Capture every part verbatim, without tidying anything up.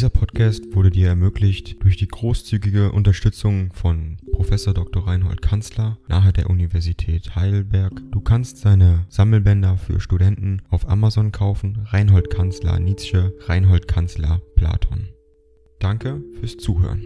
Dieser Podcast wurde dir ermöglicht durch die großzügige Unterstützung von Professor Doktor Reinhold Kanzler nahe der Universität Heidelberg. Du kannst seine Sammelbänder für Studenten auf Amazon kaufen. Reinhold Kanzler Nietzsche, Reinhold Kanzler Platon. Danke fürs Zuhören.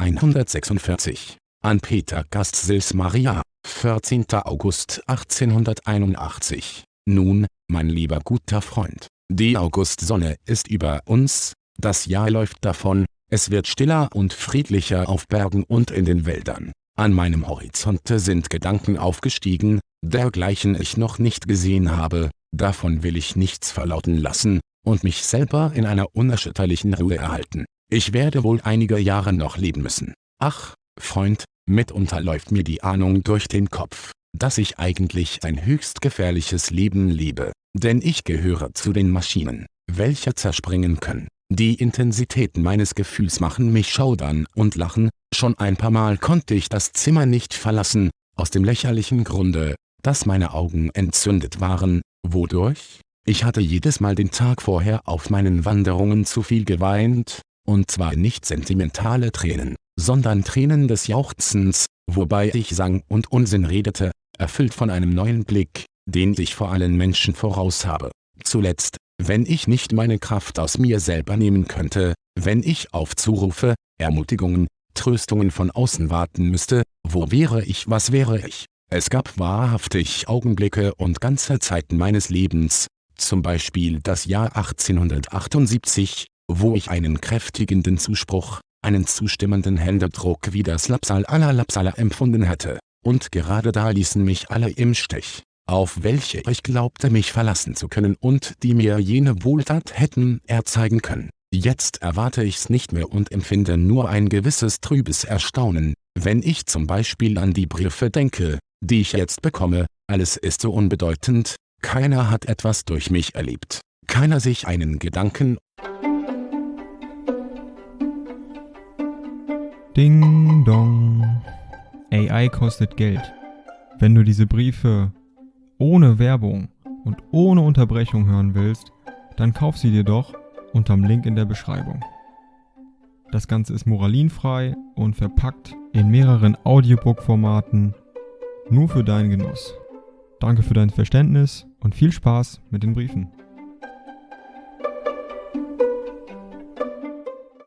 hundertsechsundvierzig. An Peter Gast, Sils Maria, vierzehnter August achtzehnhunderteinundachtzig. Nun, mein lieber guter Freund, die Augustsonne ist über uns, das Jahr läuft davon, es wird stiller und friedlicher auf Bergen und in den Wäldern. An meinem Horizonte sind Gedanken aufgestiegen, dergleichen ich noch nicht gesehen habe, davon will ich nichts verlauten lassen und mich selber in einer unerschütterlichen Ruhe erhalten. Ich werde wohl einige Jahre noch leben müssen. Ach, Freund, mitunter läuft mir die Ahnung durch den Kopf, dass ich eigentlich ein höchst gefährliches Leben lebe, denn ich gehöre zu den Maschinen, welche zerspringen können. Die Intensitäten meines Gefühls machen mich schaudern und lachen, schon ein paar Mal konnte ich das Zimmer nicht verlassen, aus dem lächerlichen Grunde, dass meine Augen entzündet waren, wodurch? Ich hatte jedes Mal den Tag vorher auf meinen Wanderungen zu viel geweint, und zwar nicht sentimentale Tränen, sondern Tränen des Jauchzens, wobei ich sang und Unsinn redete, erfüllt von einem neuen Blick, den ich vor allen Menschen voraus habe. Zuletzt, wenn ich nicht meine Kraft aus mir selber nehmen könnte, wenn ich auf Zurufe, Ermutigungen, Tröstungen von außen warten müsste, wo wäre ich, was wäre ich? Es gab wahrhaftig Augenblicke und ganze Zeiten meines Lebens, zum Beispiel das Jahr achtzehnhundertachtundsiebzig, wo ich einen kräftigenden Zuspruch, einen zustimmenden Händedruck wie das Lapsal aller Lapsala empfunden hätte, und gerade da ließen mich alle im Stich, auf welche ich glaubte mich verlassen zu können und die mir jene Wohltat hätten erzeigen können. Jetzt erwarte ich's nicht mehr und empfinde nur ein gewisses trübes Erstaunen, wenn ich zum Beispiel an die Briefe denke, die ich jetzt bekomme, alles ist so unbedeutend, keiner hat etwas durch mich erlebt, keiner sich einen Gedanken. Ding dong. A I kostet Geld. Wenn du diese Briefe ohne Werbung und ohne Unterbrechung hören willst, dann kauf sie dir doch unterm Link in der Beschreibung. Das Ganze ist moralinfrei und verpackt in mehreren Audiobook-Formaten nur für deinen Genuss. Danke für dein Verständnis und viel Spaß mit den Briefen.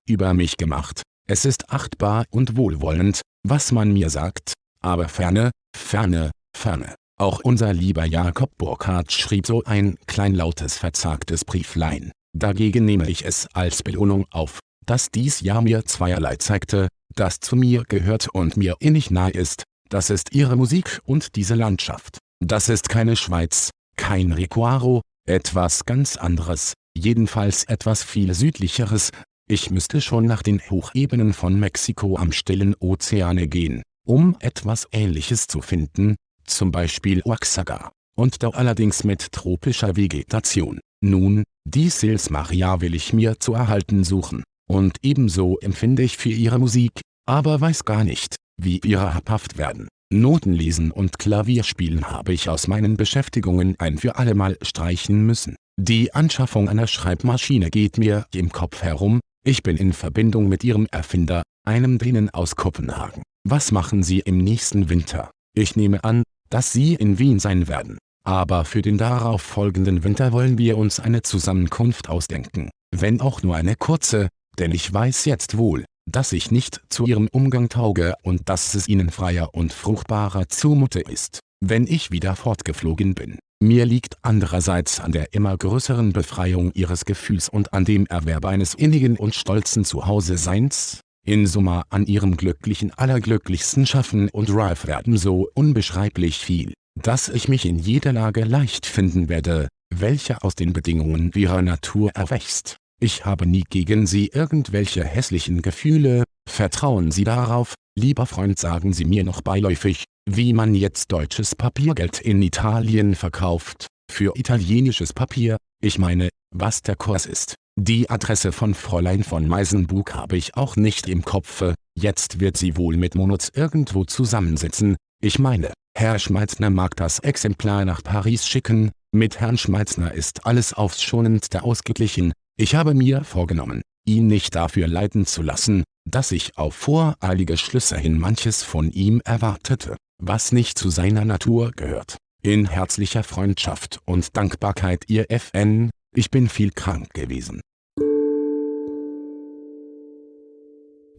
Über mich gemacht. Es ist achtbar und wohlwollend, was man mir sagt, aber ferne, ferne, ferne. Auch unser lieber Jakob Burkhardt schrieb so ein kleinlautes, verzagtes Brieflein. Dagegen nehme ich es als Belohnung auf, dass dies Jahr mir zweierlei zeigte, das zu mir gehört und mir innig nahe ist. Das ist ihre Musik und diese Landschaft. Das ist keine Schweiz, kein Recuaro, etwas ganz anderes, jedenfalls etwas viel südlicheres. Ich müsste schon nach den Hochebenen von Mexiko am stillen Ozeane gehen, um etwas Ähnliches zu finden, zum Beispiel Oaxaca, und da allerdings mit tropischer Vegetation. Nun, die Sils Maria will ich mir zu erhalten suchen, und ebenso empfinde ich für ihre Musik, aber weiß gar nicht, wie ihre habhaft werden. Noten lesen und Klavierspielen habe ich aus meinen Beschäftigungen ein für allemal streichen müssen. Die Anschaffung einer Schreibmaschine geht mir im Kopf herum. Ich bin in Verbindung mit ihrem Erfinder, einem Dänen aus Kopenhagen. Was machen Sie im nächsten Winter? Ich nehme an, dass Sie in Wien sein werden. Aber für den darauf folgenden Winter wollen wir uns eine Zusammenkunft ausdenken. Wenn auch nur eine kurze, denn ich weiß jetzt wohl, dass ich nicht zu Ihrem Umgang tauge und dass es Ihnen freier und fruchtbarer zumute ist, wenn ich wieder fortgeflogen bin. Mir liegt andererseits an der immer größeren Befreiung ihres Gefühls und an dem Erwerb eines innigen und stolzen Zuhause-Seins, in Summa an ihrem glücklichen allerglücklichsten Schaffen und Reifwerden so unbeschreiblich viel, dass ich mich in jeder Lage leicht finden werde, welche aus den Bedingungen ihrer Natur erwächst. Ich habe nie gegen Sie irgendwelche hässlichen Gefühle, vertrauen Sie darauf, lieber Freund, sagen Sie mir noch beiläufig, wie man jetzt deutsches Papiergeld in Italien verkauft, für italienisches Papier, ich meine, was der Kurs ist. Die Adresse von Fräulein von Meisenbug habe ich auch nicht im Kopfe, jetzt wird sie wohl mit Monuz irgendwo zusammensitzen, ich meine, Herr Schmeitzner mag das Exemplar nach Paris schicken, Mit Herrn Schmeitzner ist alles aufs Schonendste ausgeglichen. Ich habe mir vorgenommen, ihn nicht dafür leiten zu lassen, dass ich auf voreilige Schlüsse hin manches von ihm erwartete, was nicht zu seiner Natur gehört. In herzlicher Freundschaft und Dankbarkeit, Ihr F N, ich bin viel krank gewesen.